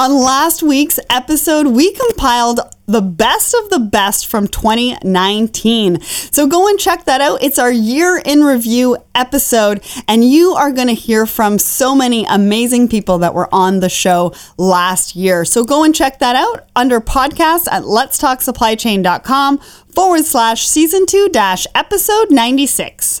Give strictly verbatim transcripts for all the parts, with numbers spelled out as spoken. On last week's episode, we compiled the best of the best from twenty nineteen. So go and check that out. It's our year in review episode, and you are going to hear from so many amazing people that were on the show last year. So go and check that out under podcasts at letstalksupplychain.com forward slash season two dash episode 96.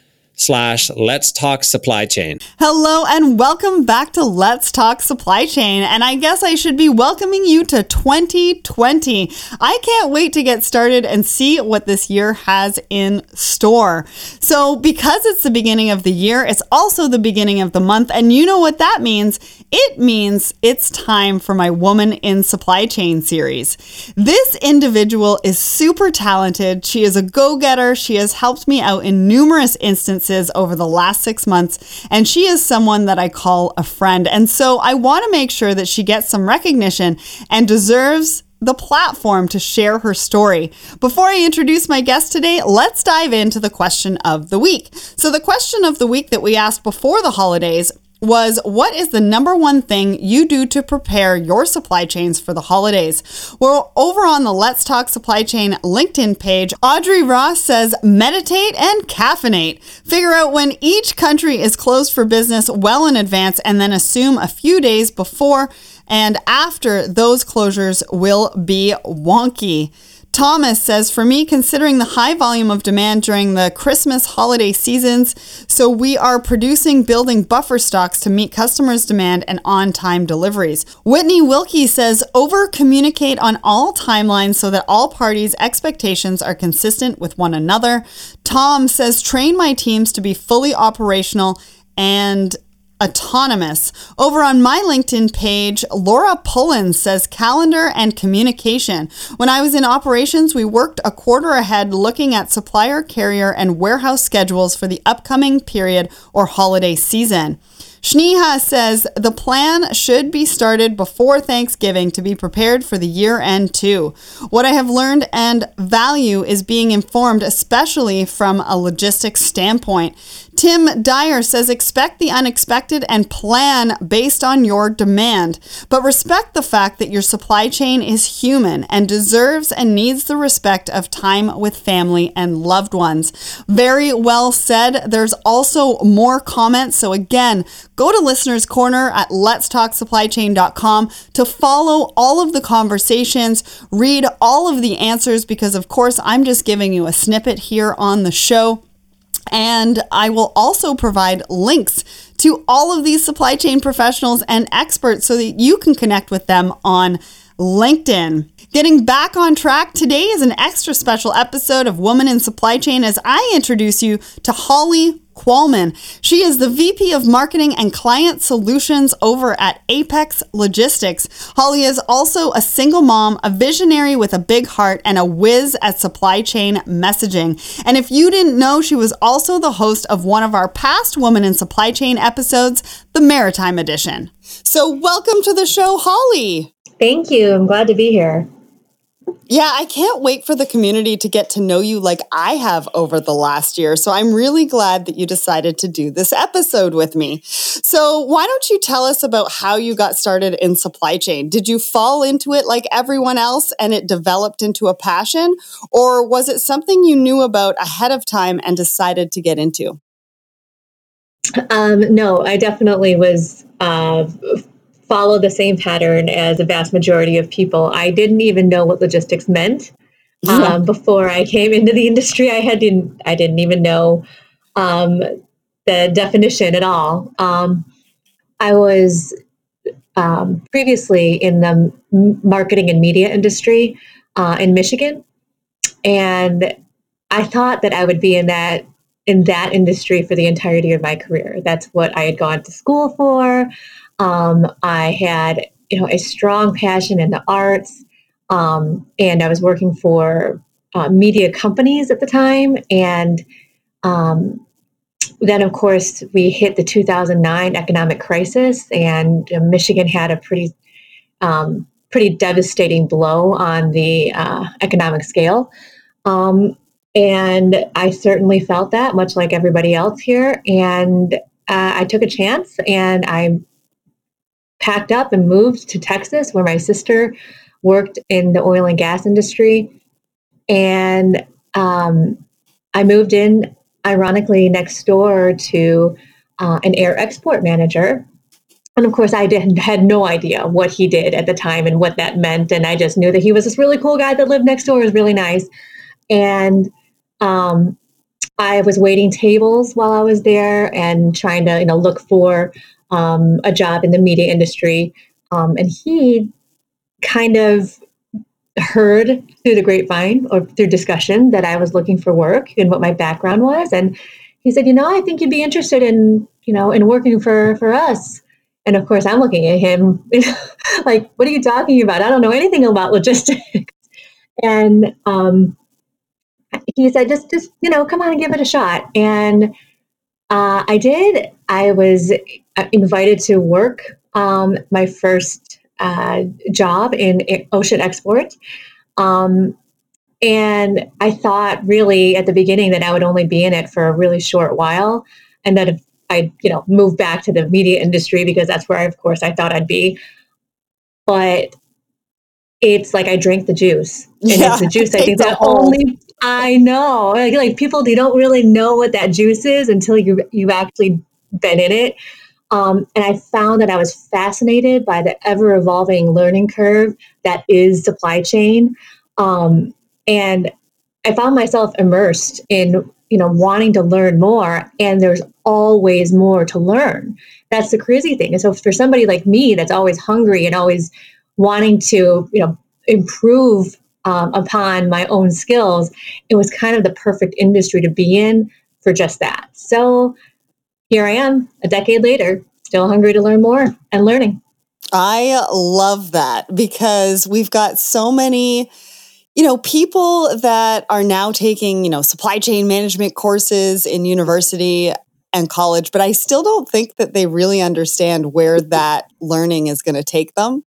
slash Let's Talk Supply Chain. Hello and welcome back to Let's Talk Supply Chain. And I guess I should be welcoming you to twenty twenty. I can't wait to get started and see what this year has in store. So because it's the beginning of the year, it's also the beginning of the month. And you know what that means? It means it's time for my Woman in Supply Chain series. This individual is super talented. She is a go-getter. She has helped me out in numerous instances over the last six months, and she is someone that I call a friend. And so I want to make sure that she gets some recognition and deserves the platform to share her story. Before I introduce my guest today, let's dive into the question of the week. So the question of the week that we asked before the holidays was, what is the number one thing you do to prepare your supply chains for the holidays? Well, over on the Let's Talk Supply Chain LinkedIn page, Audrey Ross says, meditate and caffeinate. Figure out when each country is closed for business well in advance, and then assume a few days before and after those closures will be wonky. Thomas says, for me, considering the high volume of demand during the Christmas holiday seasons, so we are producing, building buffer stocks to meet customers' demand and on-time deliveries. Whitney Wilkie says, over-communicate on all timelines so that all parties' expectations are consistent with one another. Tom says, train my teams to be fully operational and autonomous. Over on my LinkedIn page, Laura Pullen says calendar and communication. When I was in operations, we worked a quarter ahead looking at supplier, carrier, and warehouse schedules for the upcoming period or holiday season. Schneeha says the plan should be started before Thanksgiving to be prepared for the year end too. What I have learned and value is being informed, especially from a logistics standpoint. Tim Dyer says expect the unexpected and plan based on your demand, but respect the fact that your supply chain is human and deserves and needs the respect of time with family and loved ones. Very well said. There's also more comments. So again, go to Listener's Corner at letstalksupplychain dot com to follow all of the conversations, read all of the answers, because of course I'm just giving you a snippet here on the show. And I will also provide links to all of these supply chain professionals and experts so that you can connect with them on LinkedIn. Getting back on track, today is an extra special episode of Woman in Supply Chain as I introduce you to Holly Qualman. She is the V P of Marketing and Client Solutions over at Apex Logistics. Holly is also a single mom, a visionary with a big heart, and a whiz at supply chain messaging. And if you didn't know, she was also the host of one of our past Woman in Supply Chain episodes, the Maritime Edition. So welcome to the show, Holly. Thank you. I'm glad to be here. Yeah, I can't wait for the community to get to know you like I have over the last year. So I'm really glad that you decided to do this episode with me. So why don't you tell us about how you got started in supply chain? Did you fall into it like everyone else and it developed into a passion? Or was it something you knew about ahead of time and decided to get into? Um, no, I definitely was... Uh, follow the same pattern as a vast majority of people. I didn't even know what logistics meant um, yeah. before I came into the industry. I had didn't I didn't even know um, the definition at all. Um, I was um, previously in the marketing and media industry uh, in Michigan, and I thought that I would be in that in that industry for the entirety of my career. That's what I had gone to school for. Um, I had, you know, a strong passion in the arts, um, and I was working for uh, media companies at the time. And um, then, of course, we hit the two thousand nine economic crisis, and you know, Michigan had a pretty, um, pretty devastating blow on the uh, economic scale. Um, and I certainly felt that, much like everybody else here. And uh, I took a chance, and I packed up and moved to Texas, where my sister worked in the oil and gas industry. And um, I moved in, ironically, next door to uh, an air export manager. And of course, I didn't, had no idea what he did at the time and what that meant. And I just knew that he was this really cool guy that lived next door. It was really nice. And um, I was waiting tables while I was there and trying to, you know, look for Um, a job in the media industry. Um, and he kind of heard through the grapevine or through discussion that I was looking for work and what my background was. And he said, you know, I think you'd be interested in, you know, in working for, for us. And of course, I'm looking at him like, what are you talking about? I don't know anything about logistics. And um, he said, just, just, you know, come on and give it a shot. And Uh, I did. I was invited to work um, my first uh, job in ocean export. Um, and I thought really at the beginning that I would only be in it for a really short while. And that if I, you know, moved back to the media industry, because that's where, I, of course, I thought I'd be. But it's like I drank the juice. And yeah, it's the juice, I think, that only... I know, like, like people, they don't really know what that juice is until you you've actually been in it. Um, and I found that I was fascinated by the ever evolving learning curve that is supply chain. Um, and I found myself immersed in, you know, wanting to learn more, and there's always more to learn. That's the crazy thing. And so for somebody like me, that's always hungry and always wanting to, you know, improve Um, upon my own skills, it was kind of the perfect industry to be in for just that. So here I am, a decade later, still hungry to learn more and learning. I love that, because we've got so many, you know, people that are now taking, you know, supply chain management courses in university and college, but I still don't think that they really understand where that learning is going to take them.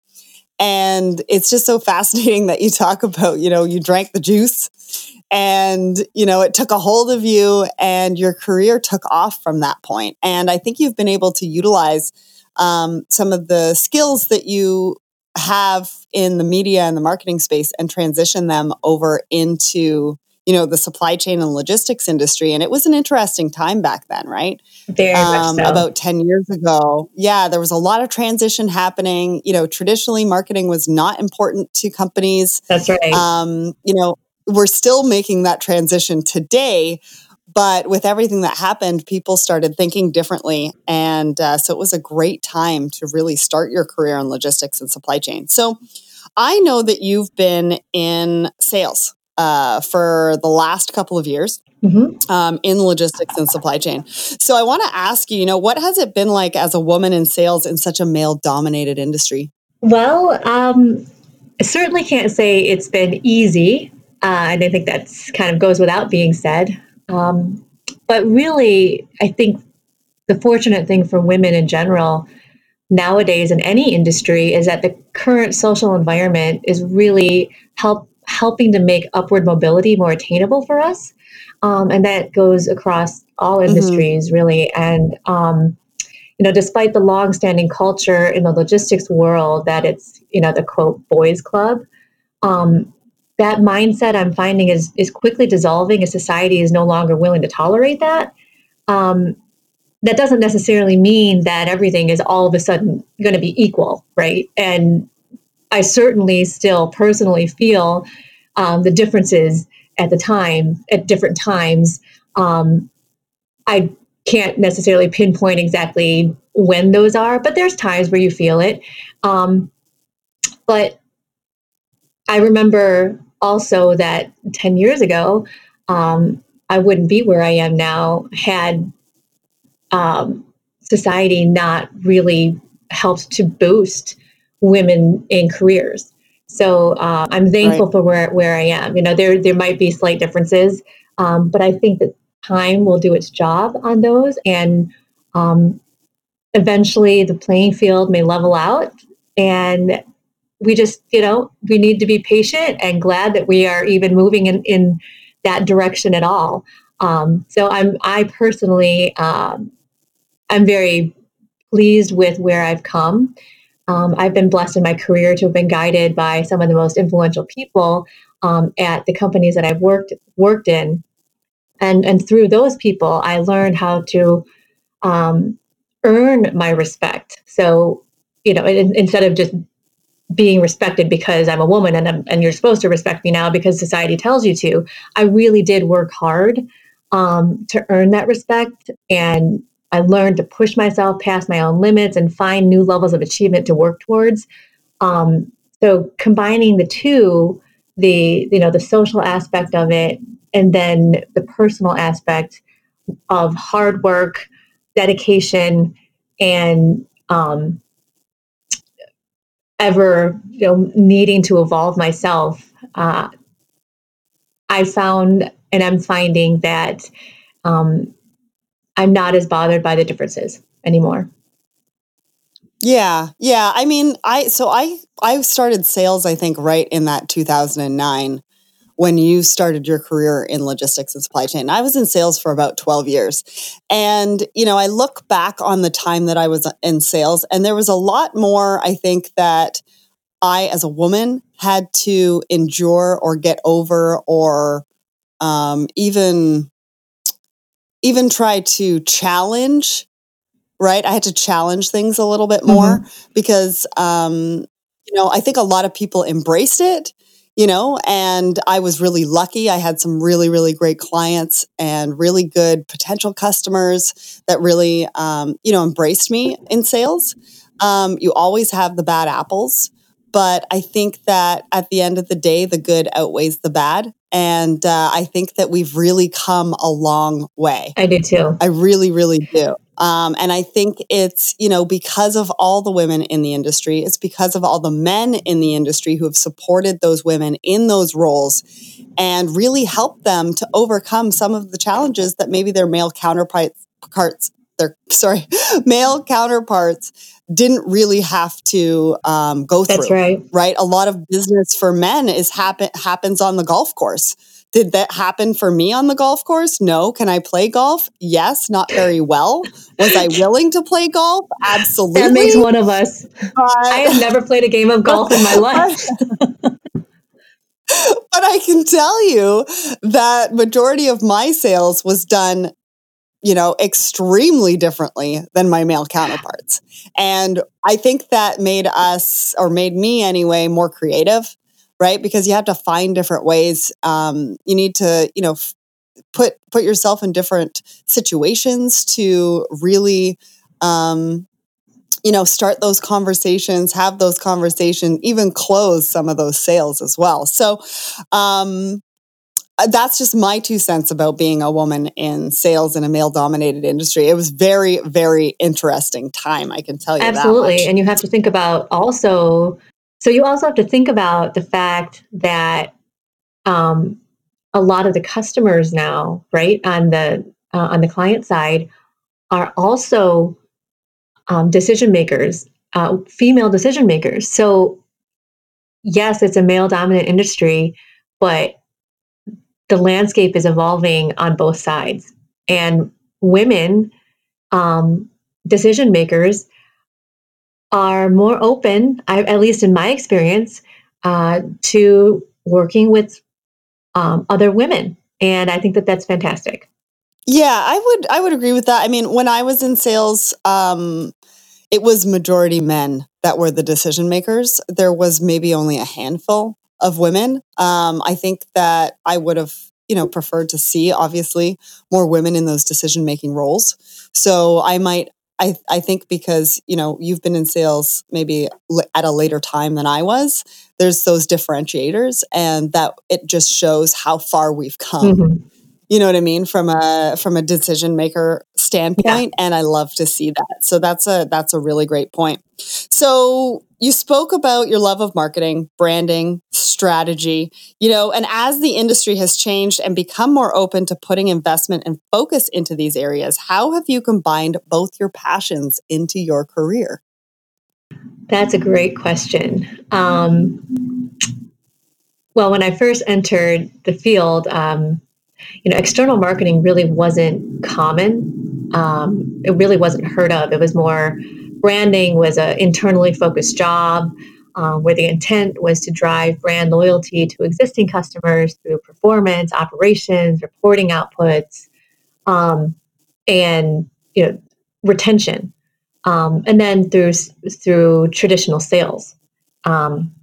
And it's just so fascinating that you talk about, you know, you drank the juice and, you know, it took a hold of you and your career took off from that point. And I think you've been able to utilize um, some of the skills that you have in the media and the marketing space and transition them over into, you know, the supply chain and logistics industry. And it was an interesting time back then, right? Very um, much so. About ten years ago. Yeah, there was a lot of transition happening. You know, traditionally marketing was not important to companies. That's right. Um, you know, we're still making that transition today, but with everything that happened, people started thinking differently. And uh, so it was a great time to really start your career in logistics and supply chain. So I know that you've been in sales uh, for the last couple of years. Mm-hmm. Um, in logistics and supply chain. So I want to ask you, you know, what has it been like as a woman in sales in such a male-dominated industry? Well, um, I certainly can't say it's been easy. Uh, and I think that's kind of goes without being said. Um, but really, I think the fortunate thing for women in general nowadays in any industry is that the current social environment is really help helping to make upward mobility more attainable for us. Um, and that goes across all industries, mm-hmm. really. And, um, you know, despite the longstanding culture in the logistics world that it's, you know, the quote boys club, um, that mindset I'm finding is is quickly dissolving as society is no longer willing to tolerate that. Um, that doesn't necessarily mean that everything is all of a sudden going to be equal, right? And I certainly still personally feel um, the differences at the time, at different times. Um, I can't necessarily pinpoint exactly when those are, but there's times where you feel it. Um, but I remember also that ten years ago, um, I wouldn't be where I am now had um, society not really helped to boost women in careers. So uh, I'm thankful right. for where where I am. You know, there there might be slight differences, um, but I think that time will do its job on those, and um, eventually the playing field may level out. And we just, you know, we need to be patient and glad that we are even moving in, in that direction at all. Um, so I'm I personally um, I'm very pleased with where I've come. Um, I've been blessed in my career to have been guided by some of the most influential people um, at the companies that I've worked worked in, and and through those people, I learned how to um, earn my respect. So, you know, in, instead of just being respected because I'm a woman and I'm, and you're supposed to respect me now because society tells you to, I really did work hard um, to earn that respect, and I learned to push myself past my own limits and find new levels of achievement to work towards. Um, so combining the two, the, you know, the social aspect of it, and then the personal aspect of hard work, dedication, and um, ever, you know, needing to evolve myself. Uh, I found, and I'm finding that, um, I'm not as bothered by the differences anymore. Yeah. Yeah. I mean, I, so I, I started sales, I think, right in that two thousand nine when you started your career in logistics and supply chain. I was in sales for about twelve years. And, you know, I look back on the time that I was in sales, and there was a lot more, I think, that I, as a woman, had to endure or get over, or um, even... even try to challenge, right? I had to challenge things a little bit more mm-hmm. because, um, you know, I think a lot of people embraced it, you know, and I was really lucky. I had some really, really great clients and really good potential customers that really, um, you know, embraced me in sales. Um, you always have the bad apples, but I think that at the end of the day, the good outweighs the bad. And uh, I think that we've really come a long way. I do too. I really, really do. Um, and I think it's, you know, because of all the women in the industry, it's because of all the men in the industry who have supported those women in those roles and really helped them to overcome some of the challenges that maybe their male counterparts, their sorry, male counterparts didn't really have to um, go through. That's right. Right. A lot of business for men is happen happens on the golf course. Did that happen for me on the golf course? No. Can I play golf? Yes. Not very well. Was I willing to play golf? Absolutely. That makes one of us. Uh, I have never played a game of golf in my life. But I can tell you that majority of my sales was done, you know, extremely differently than my male counterparts. And I think that made us, or made me anyway, more creative, right? Because you have to find different ways. Um, you need to, you know, f- put put yourself in different situations to really, um, you know, start those conversations, have those conversations, even close some of those sales as well. So, um that's just my two cents about being a woman in sales in a male-dominated industry. It was very, very interesting time, I can tell you. Absolutely. That much. And you have to think about also, so you also have to think about the fact that um, a lot of the customers now, right, on the uh, on the client side are also um, decision makers, uh, female decision makers. So yes, it's a male-dominant industry, but the landscape is evolving on both sides. And women, um, decision makers, are more open, I, at least in my experience, uh, to working with um, other women. And I think that that's fantastic. Yeah, I would I would agree with that. I mean, when I was in sales, um, it was majority men that were the decision makers. There was maybe only a handful of women. Um, I think that I would have, you know, preferred to see, obviously, more women in those decision-making roles. So I might, I I think because, you know, you've been in sales maybe l- at a later time than I was, there's those differentiators, and that it just shows how far we've come. Mm-hmm. You know what I mean? From a, from a decision maker standpoint. Yeah. And I love to see that. So that's a, that's a really great point. So you spoke about your love of marketing, branding, strategy, you know, and as the industry has changed and become more open to putting investment and focus into these areas, how have you combined both your passions into your career? That's a great question. Um, well, when I first entered the field, um, you know, external marketing really wasn't common. Um, it really wasn't heard of. It was more, branding was an internally focused job uh, where the intent was to drive brand loyalty to existing customers through performance, operations, reporting outputs, um, and, you know, retention. Um, and then through through traditional sales. Um,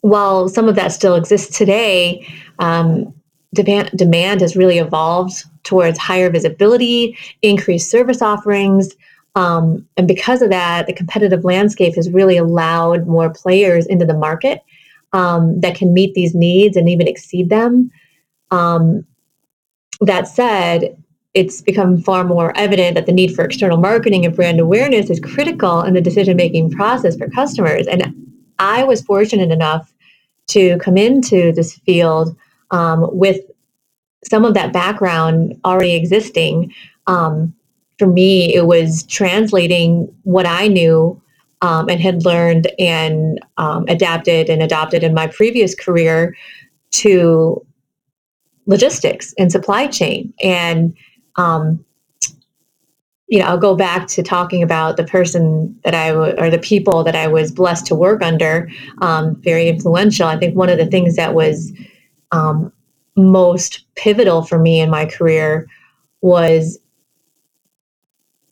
while some of that still exists today, um, Demand, demand has really evolved towards higher visibility, increased service offerings. Um, and because of that, the competitive landscape has really allowed more players into the market um, that can meet these needs and even exceed them. Um, that said, it's become far more evident that the need for external marketing and brand awareness is critical in the decision-making process for customers. And I was fortunate enough to come into this field Um, with some of that background already existing. Um, for me, it was translating what I knew um, and had learned and um, adapted and adopted in my previous career to logistics and supply chain. And, um, you know, I'll go back to talking about the person that I w- or the people that I was blessed to work under, um, very influential. I think one of the things that was Um, most pivotal for me in my career was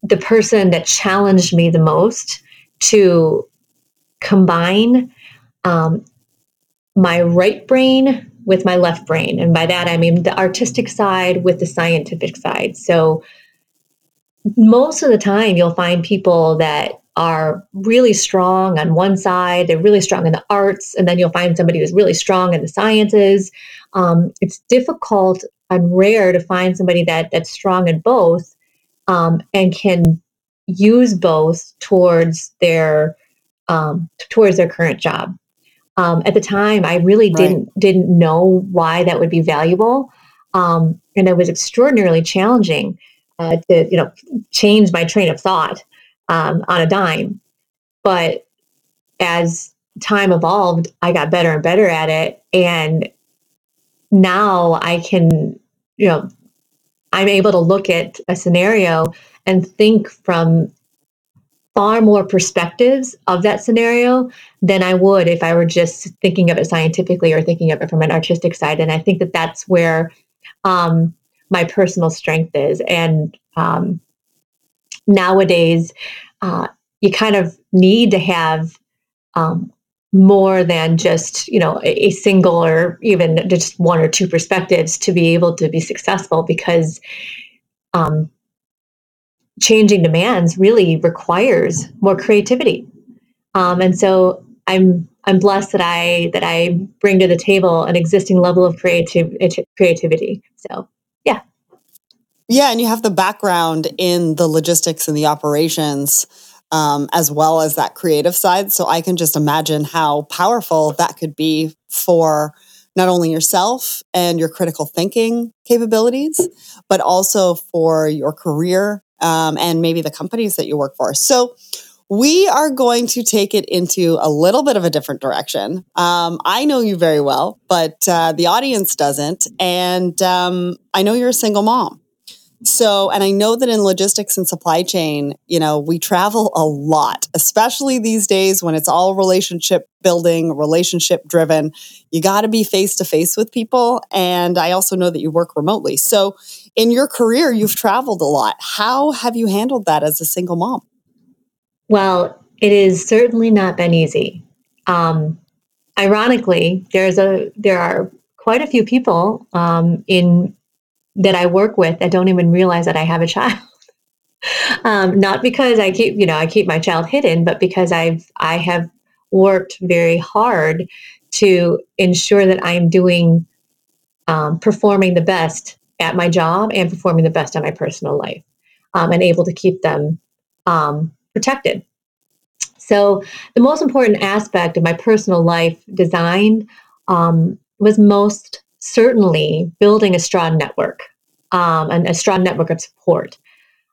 the person that challenged me the most to combine um, my right brain with my left brain. And by that, I mean the artistic side with the scientific side. So most of the time, you'll find people that are really strong on one side, they're really strong in the arts, and then you'll find somebody who's really strong in the sciences. Um, it's difficult and rare to find somebody that that's strong in both um, and can use both towards their um, towards their current job. Um, at the time, I really right. didn't didn't know why that would be valuable, um, and it was extraordinarily challenging uh, to you know change my train of thought. Um, on a dime. But as time evolved, I got better and better at it. And now I can, you know, I'm able to look at a scenario and think from far more perspectives of that scenario than I would if I were just thinking of it scientifically or thinking of it from an artistic side. And I think that that's where um, my personal strength is. And, um, nowadays, uh, you kind of need to have um, more than just, you know, a, a single or even just one or two perspectives to be able to be successful, because um, changing demands really requires more creativity. Um, and so I'm I'm blessed that I that I bring to the table an existing level of creative creativity. So yeah. Yeah, and you have the background in the logistics and the operations, um, as well as that creative side. So I can just imagine how powerful that could be for not only yourself and your critical thinking capabilities, but also for your career um, and maybe the companies that you work for. So we are going to take it into a little bit of a different direction. Um, I know you very well, but uh, the audience doesn't. And um, I know you're a single mom. So, and I know that in logistics and supply chain, you know, we travel a lot, especially these days when it's all relationship building, relationship driven. You got to be face to face with people. And I also know that you work remotely. So in your career, you've traveled a lot. How have you handled that as a single mom? Well, it has certainly not been easy. Um, ironically, there's a, there are quite a few people um, in that I work with that don't even realize that I have a child. um, not because I keep, you know, I keep my child hidden, but because I've, I have worked very hard to ensure that I'm doing, um, performing the best at my job and performing the best at my personal life, um, and able to keep them, um, protected. So the most important aspect of my personal life design, um, was most certainly building a strong network, um, and a strong network of support.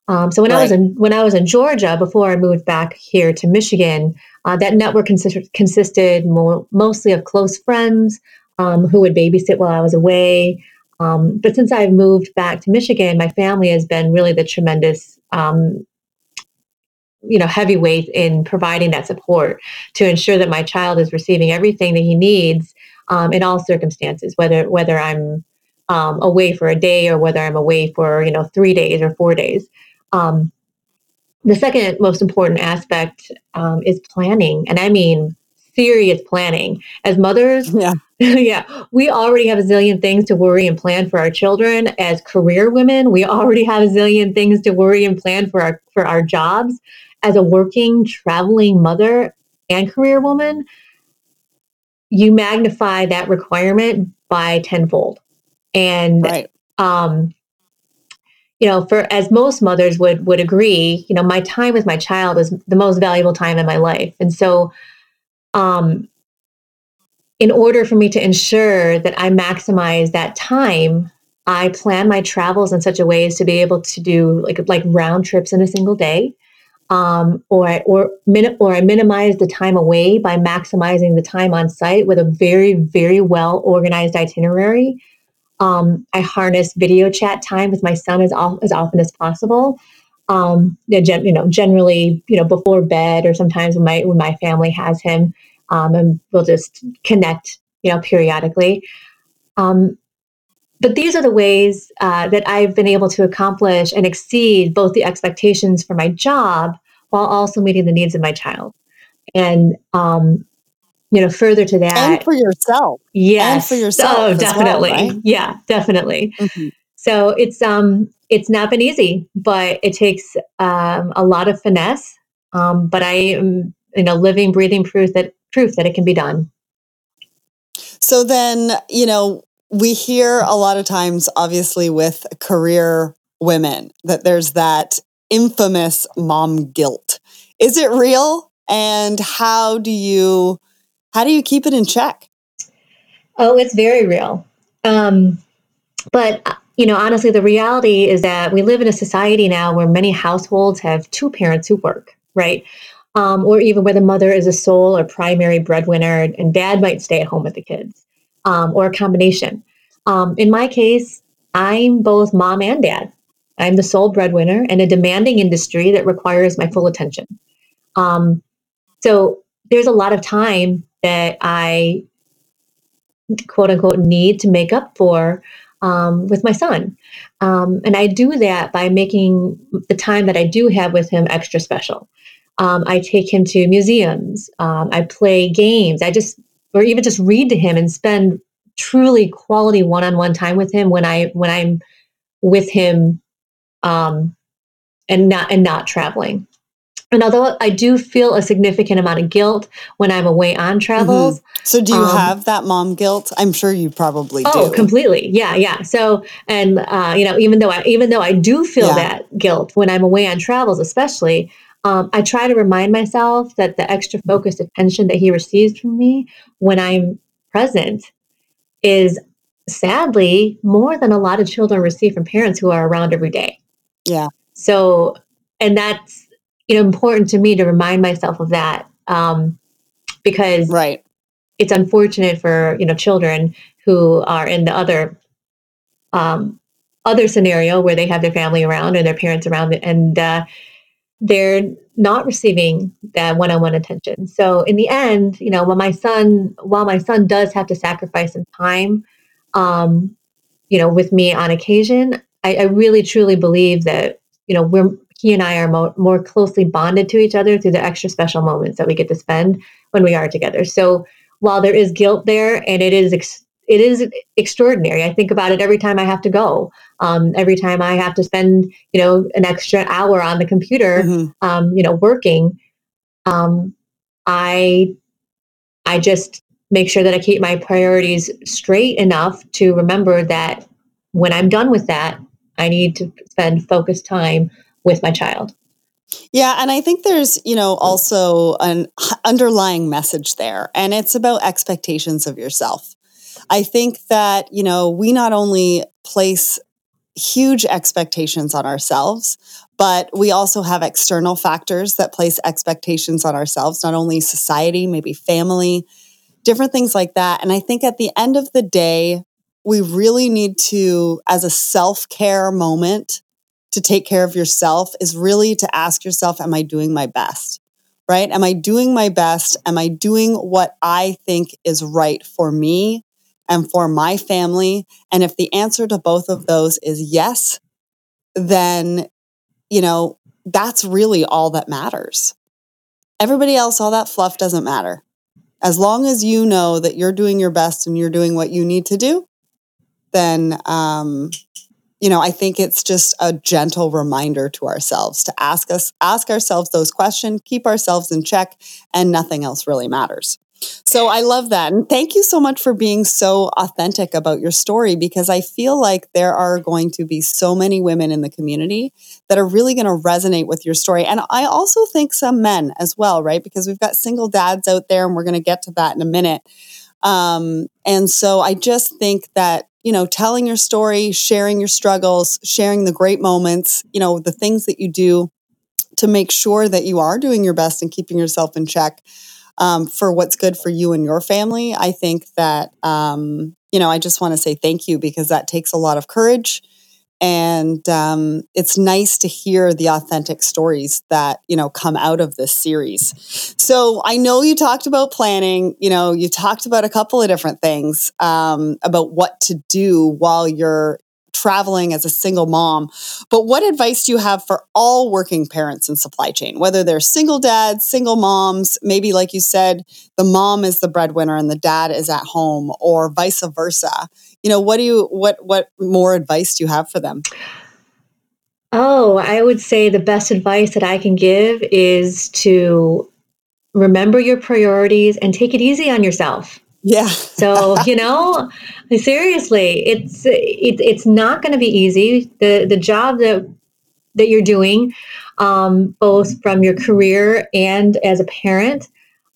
Um, so when right. I was in, when I was in Georgia, before I moved back here to Michigan, uh, that network consisted, consisted more, mostly of close friends, um, who would babysit while I was away. Um, but since I've moved back to Michigan, my family has been really the tremendous, um, you know, heavyweight in providing that support to ensure that my child is receiving everything that he needs, um, in all circumstances, whether, whether I'm, um, away for a day or whether I'm away for, you know, three days or four days. Um, the second most important aspect, um, is planning. And I mean, serious planning. As mothers, yeah. yeah, we already have a zillion things to worry and plan for our children. As career women, we already have a zillion things to worry and plan for our, for our jobs. As a working, traveling mother and career woman, you magnify that requirement by tenfold. And, right. um, you know, for as most mothers would, would agree, you know, my time with my child is the most valuable time in my life. And so, um, in order for me to ensure that I maximize that time, I plan my travels in such a way as to be able to do like, like round trips in a single day. Um, or I, or, min- or I minimize the time away by maximizing the time on site with a very, very well organized itinerary. Um, I harness video chat time with my son as, of- as often as possible. Um, you know, generally, you know, before bed or sometimes when my, when my family has him, um, and we'll just connect, you know, periodically. Um, But these are the ways uh, that I've been able to accomplish and exceed both the expectations for my job while also meeting the needs of my child. And, um, you know, further to that. And for yourself. Yes. And for yourself. Oh, definitely. Well, right? Yeah, definitely. Mm-hmm. So it's, um, it's not been easy, but it takes um, a lot of finesse. Um, but I am, you know, living, breathing proof that proof that it can be done. So then, you know, we hear a lot of times, obviously, with career women that there's that infamous mom guilt. Is it real? And how do you how do you keep it in check? Oh, it's very real. Um, but, you know, honestly, the reality is that we live in a society now where many households have two parents who work, right? Um, or even where the mother is a sole or primary breadwinner and dad might stay at home with the kids. Um, or a combination. Um, in my case, I'm both mom and dad. I'm the sole breadwinner in a demanding industry that requires my full attention. Um, so there's a lot of time that I, quote unquote, need to make up for um, with my son. Um, and I do that by making the time that I do have with him extra special. Um, I take him to museums. Um, I play games. I just or even just read to him and spend truly quality one-on-one time with him when I, when I'm with him, um, and not, and not traveling. And although I do feel a significant amount of guilt when I'm away on travels. Mm-hmm. So do you um, have that mom guilt? I'm sure you probably oh, do. Oh, completely. Yeah. Yeah. So, and, uh, you know, even though I, even though I do feel yeah. that guilt when I'm away on travels, especially, Um, I try to remind myself that the extra focused attention that he receives from me when I'm present is sadly more than a lot of children receive from parents who are around every day. Yeah. So, and that's, you know, important to me to remind myself of that, um, because right. it's unfortunate for, you know, children who are in the other um, other scenario where they have their family around or their parents around, and uh, they're not receiving that one-on-one attention. So in the end, you know, when my son, while my son does have to sacrifice some time, um, you know, with me on occasion, I, I really truly believe that, you know, we're he and I are mo- more closely bonded to each other through the extra special moments that we get to spend when we are together. So while there is guilt there, and it is ex- it is extraordinary. I think about it every time I have to go, um, every time I have to spend, you know, an extra hour on the computer, mm-hmm. um, you know, working. Um, I, I just make sure that I keep my priorities straight enough to remember that when I'm done with that, I need to spend focused time with my child. Yeah. And I think there's, you know, also an underlying message there, and it's about expectations of yourself. I think that, you know, we not only place huge expectations on ourselves, but we also have external factors that place expectations on ourselves, not only society, maybe family, different things like that. And I think at the end of the day, we really need to, as a self-care moment, to take care of yourself is really to ask yourself, am I doing my best? Right? Am I doing my best? Am I doing what I think is right for me and for my family? And if the answer to both of those is yes, then, you know, that's really all that matters. Everybody else, all that fluff doesn't matter. As long as you know that you're doing your best and you're doing what you need to do, then, um, you know, I think it's just a gentle reminder to ourselves to ask us, ask ourselves those questions, keep ourselves in check, and nothing else really matters. So I love that. And thank you so much for being so authentic about your story, because I feel like there are going to be so many women in the community that are really going to resonate with your story. And I also think some men as well, right? Because we've got single dads out there, and we're going to get to that in a minute. Um, and so I just think that, you know, telling your story, sharing your struggles, sharing the great moments, you know, the things that you do to make sure that you are doing your best and keeping yourself in check um, for what's good for you and your family. I think that, um, you know, I just want to say thank you, because that takes a lot of courage. And um, it's nice to hear the authentic stories that, you know, come out of this series. So I know you talked about planning, you know, you talked about a couple of different things um, about what to do while you're traveling as a single mom. But what advice do you have for all working parents in supply chain, whether they're single dads, single moms, maybe like you said, the mom is the breadwinner and the dad is at home, or vice versa? You know, what do you, what, what more advice do you have for them? Oh, I would say the best advice that I can give is to remember your priorities and take it easy on yourself. Yeah. So, you know, seriously, it's, it, it's not going to be easy. The, the job that, that you're doing, um, both from your career and as a parent,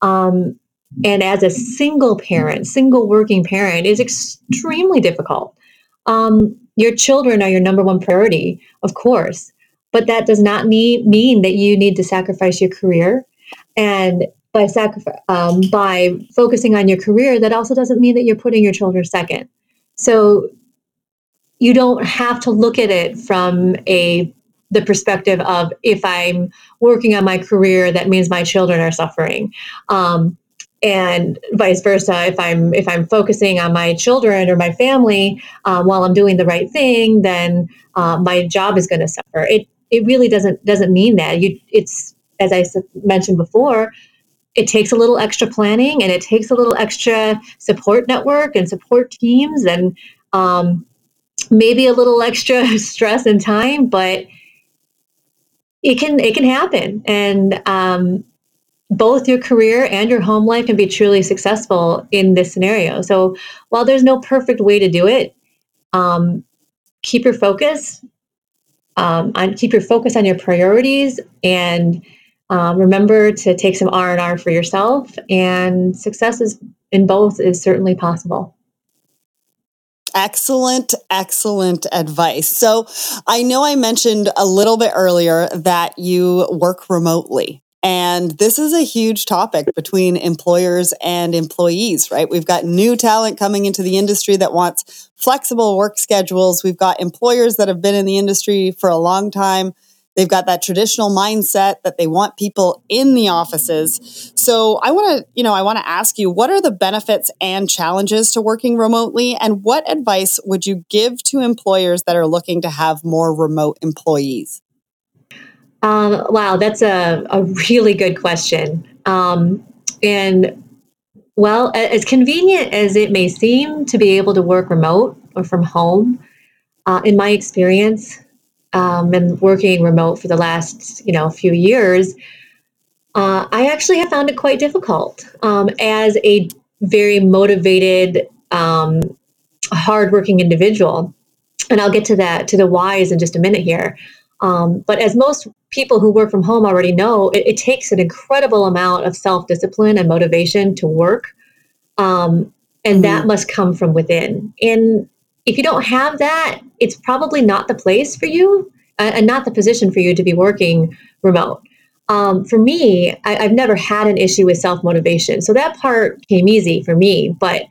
um, and as a single parent, single working parent, is extremely difficult. Um, your children are your number one priority, of course, but that does not need, mean that you need to sacrifice your career. And by sacrifice, um, by focusing on your career, that also doesn't mean that you're putting your children second. So you don't have to look at it from a the perspective of, if I'm working on my career, that means my children are suffering. Um, And vice versa, if I'm if I'm focusing on my children or my family uh, while I'm doing the right thing, then uh, my job is going to suffer. It it really doesn't doesn't mean that. You it's as I mentioned before, it takes a little extra planning, and it takes a little extra support network and support teams, and um, maybe a little extra stress and time. But it can it can happen, and. Um, Both your career and your home life can be truly successful in this scenario. So while there's no perfect way to do it, um, keep your focus um, on keep your focus on your priorities, and um, remember to take some R and R for yourself. And success is in both is certainly possible. Excellent, excellent advice. So I know I mentioned a little bit earlier that you work remotely. And this is a huge topic between employers and employees, right? We've got new talent coming into the industry that wants flexible work schedules. We've got employers that have been in the industry for a long time. They've got that traditional mindset that they want people in the offices. So I want to, you know, I want to ask you, what are the benefits and challenges to working remotely? And what advice would you give to employers that are looking to have more remote employees? Um, wow, that's a, a really good question. Um, and well, as convenient as it may seem to be able to work remote or from home, uh, in my experience, um, and working remote for the last, you know, few years, uh, I actually have found it quite difficult, um, as a very motivated, um, hardworking individual. And I'll get to that, to the whys in just a minute here. Um, but as most people who work from home already know, it, it takes an incredible amount of self-discipline and motivation to work. Um, and mm-hmm. that must come from within. And if you don't have that, it's probably not the place for you uh, and not the position for you to be working remote. Um, for me, I, I've never had an issue with self-motivation. So that part came easy for me. But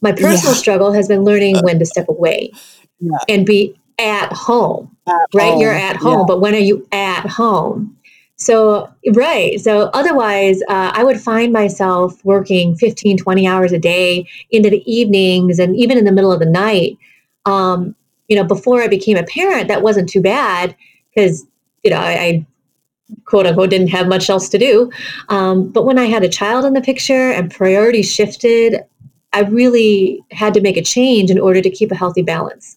my personal yeah. struggle has been learning uh, when to step away yeah. and be at home. At right, home. You're at home, yeah. but when are you at home? So, right. So otherwise, uh, I would find myself working fifteen, twenty hours a day into the evenings and even in the middle of the night. Um, you know, before I became a parent, that wasn't too bad because, you know, I, I quote unquote didn't have much else to do. Um, but when I had a child in the picture and priorities shifted, I really had to make a change in order to keep a healthy balance.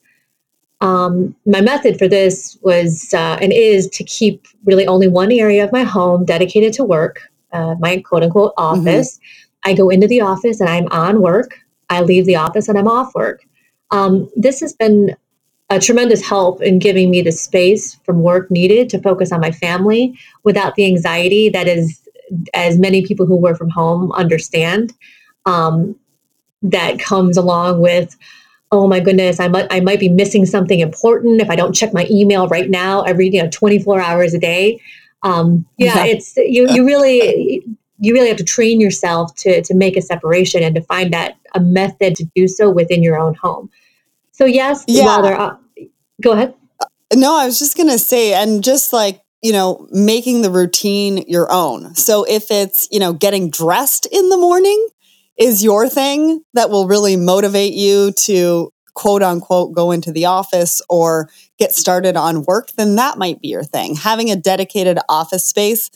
Um, my method for this was uh, and is to keep really only one area of my home dedicated to work, uh, my quote unquote office. Mm-hmm. I go into the office and I'm on work. I leave the office and I'm off work. Um, this has been a tremendous help in giving me the space from work needed to focus on my family without the anxiety that is, as many people who work from home understand, um, that comes along with, oh my goodness, I might I might be missing something important if I don't check my email right now every, you know, twenty-four hours a day. Um, yeah, it's you you really you really have to train yourself to to make a separation and to find that a method to do so within your own home. So yes, yeah. while they're uh, go ahead. No, I was just gonna say, and just like, you know, making the routine your own. So if it's, you know, getting dressed in the morning is your thing that will really motivate you to quote unquote go into the office or get started on work, then that might be your thing. Having a dedicated office space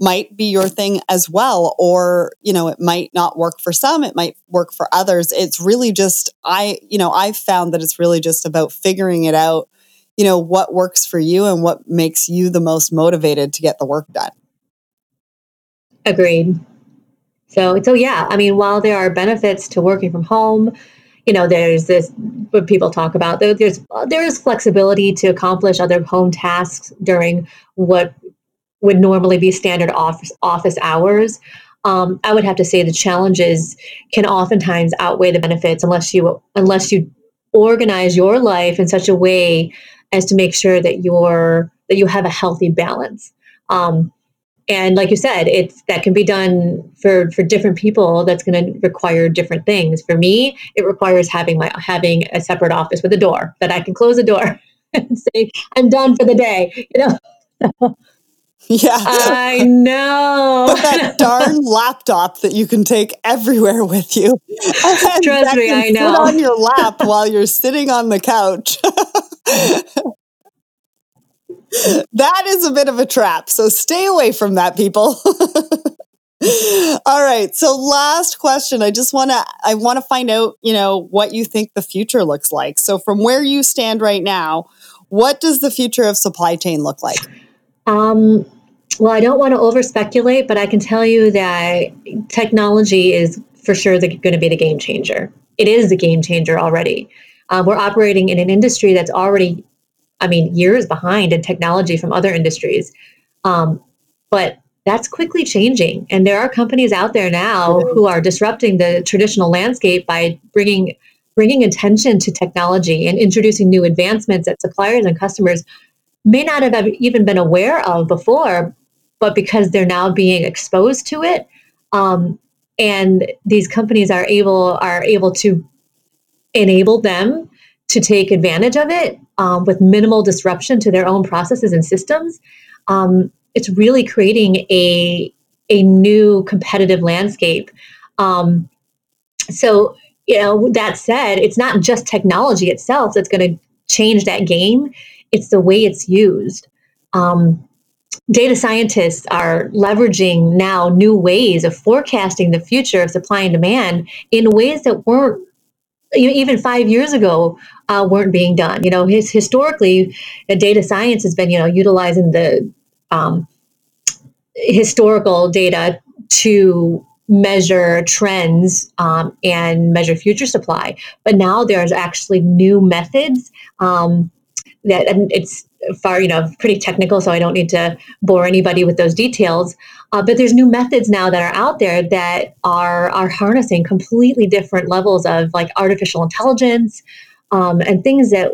might be your thing as well. Or, you know, it might not work for some, it might work for others. It's really just, I, you know, I've found that it's really just about figuring it out, you know, what works for you and what makes you the most motivated to get the work done. Agreed. So, so yeah, I mean, while there are benefits to working from home, you know, there's this, what people talk about, there, there's, there is flexibility to accomplish other home tasks during what would normally be standard office, office hours. Um, I would have to say the challenges can oftentimes outweigh the benefits unless you, unless you organize your life in such a way as to make sure that you're, that you have a healthy balance. Um, And like you said, it's that can be done for, for different people. That's going to require different things. For me, it requires having my having a separate office with a door that I can close the door and say, "I'm done for the day." You know? Yeah, I know. But that darn laptop that you can take everywhere with you. Trust that me, can I know. Put on your lap while you're sitting on the couch. That is a bit of a trap. So stay away from that, people. All right. So last question. I just want to, I want to find out, you know, what you think the future looks like. So from where you stand right now, what does the future of supply chain look like? Um, well, I don't want to over speculate, but I can tell you that technology is for sure going to be the game changer. It is the game changer already. Uh, we're operating in an industry that's already, I mean, years behind in technology from other industries. Um, but that's quickly changing. And there are companies out there now who are disrupting the traditional landscape by bringing bringing attention to technology and introducing new advancements that suppliers and customers may not have even been aware of before, but because they're now being exposed to it, um, and these companies are able are able to enable them to take advantage of it um, with minimal disruption to their own processes and systems. Um, it's really creating a a new competitive landscape. Um, so, you know, that said, it's not just technology itself that's going to change that game. It's the way it's used. Um, data scientists are leveraging now new ways of forecasting the future of supply and demand in ways that weren't, you know, even five years ago, uh, weren't being done. You know, his, historically, uh, data science has been, you know, utilizing the um, historical data to measure trends um, and measure future supply. But now there's actually new methods um, that, and it's far, you know, pretty technical, so I don't need to bore anybody with those details. Uh, but there's new methods now that are out there that are are harnessing completely different levels of like artificial intelligence um, and things that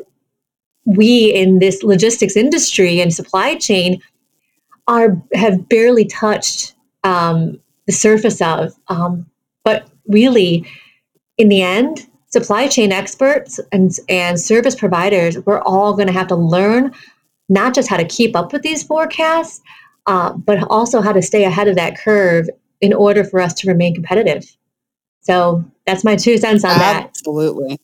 we in this logistics industry and supply chain are have barely touched um, the surface of. Um, but really, in the end, supply chain experts and, and service providers, we're all going to have to learn not just how to keep up with these forecasts, uh, but also how to stay ahead of that curve in order for us to remain competitive. So that's my two cents on Absolutely. that. Absolutely.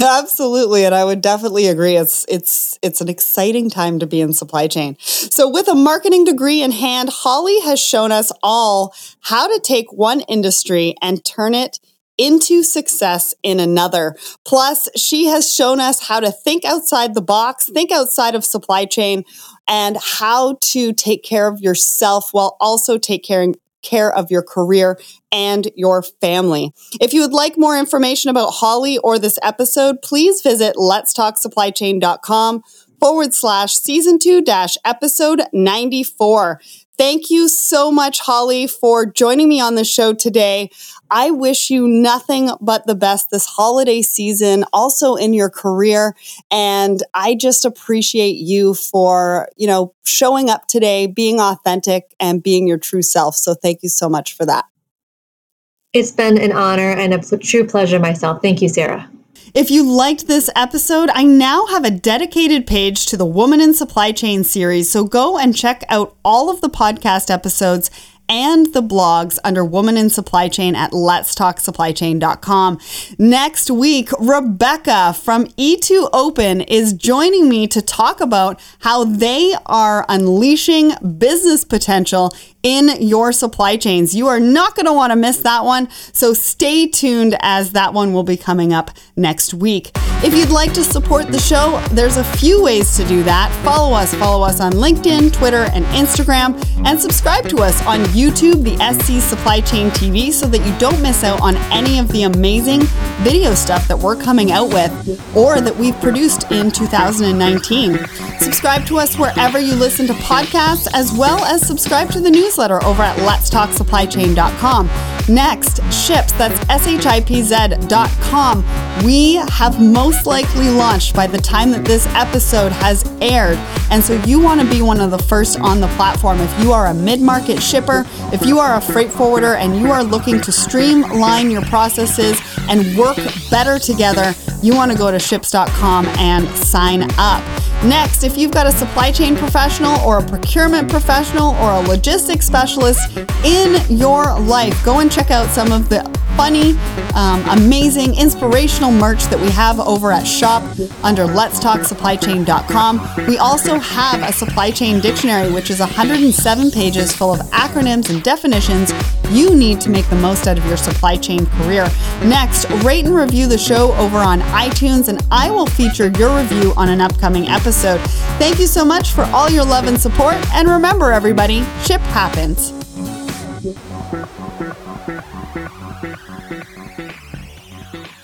Absolutely. And I would definitely agree. It's it's it's an exciting time to be in supply chain. So with a marketing degree in hand, Holly has shown us all how to take one industry and turn it into success in another. Plus, she has shown us how to think outside the box, think outside of supply chain, and how to take care of yourself while also taking care of your career and your family. If you would like more information about Holly or this episode, please visit letstalksupplychain.com forward slash season two dash episode ninety-four. Thank you so much, Holly, for joining me on the show today. I wish you nothing but the best this holiday season, also in your career. And I just appreciate you for, you know, showing up today, being authentic and being your true self. So thank you so much for that. It's been an honor and a pl- true pleasure myself. Thank you, Sarah. If you liked this episode, I now have a dedicated page to the Woman in Supply Chain series, so go and check out all of the podcast episodes and the blogs under Woman in Supply Chain at letstalksupplychain dot com. Next week, Rebecca from E two Open is joining me to talk about how they are unleashing business potential in your supply chains. You are not going to want to miss that one, so stay tuned as that one will be coming up next week. If you'd like to support the show, there's a few ways to do that. Follow us. Follow us on LinkedIn, Twitter, and Instagram, and subscribe to us on YouTube, the S C Supply Chain T V, so that you don't miss out on any of the amazing video stuff that we're coming out with or that we've produced in two thousand nineteen. Subscribe to us wherever you listen to podcasts, as well as subscribe to the newsletter over at letstalksupplychain dot com. Next, SHIPZ, that's S H I P Z dot com. We have most likely launched by the time that this episode has aired. And so you want to be one of the first on the platform. If you are a mid-market shipper, if you are a freight forwarder and you are looking to streamline your processes and work better together, you want to go to SHIPZ dot com and sign up. Next, if you've got a supply chain professional or a procurement professional or a logistics specialist in your life, go and check out some of the funny, um, amazing, inspirational merch that we have over at shop under letstalksupplychain dot com. We also have a supply chain dictionary, which is one hundred seven pages full of acronyms and definitions you need to make the most out of your supply chain career. Next, rate and review the show over on iTunes, and I will feature your review on an upcoming episode. Thank you so much for all your love and support, and remember, everybody, ship happens. Thank you.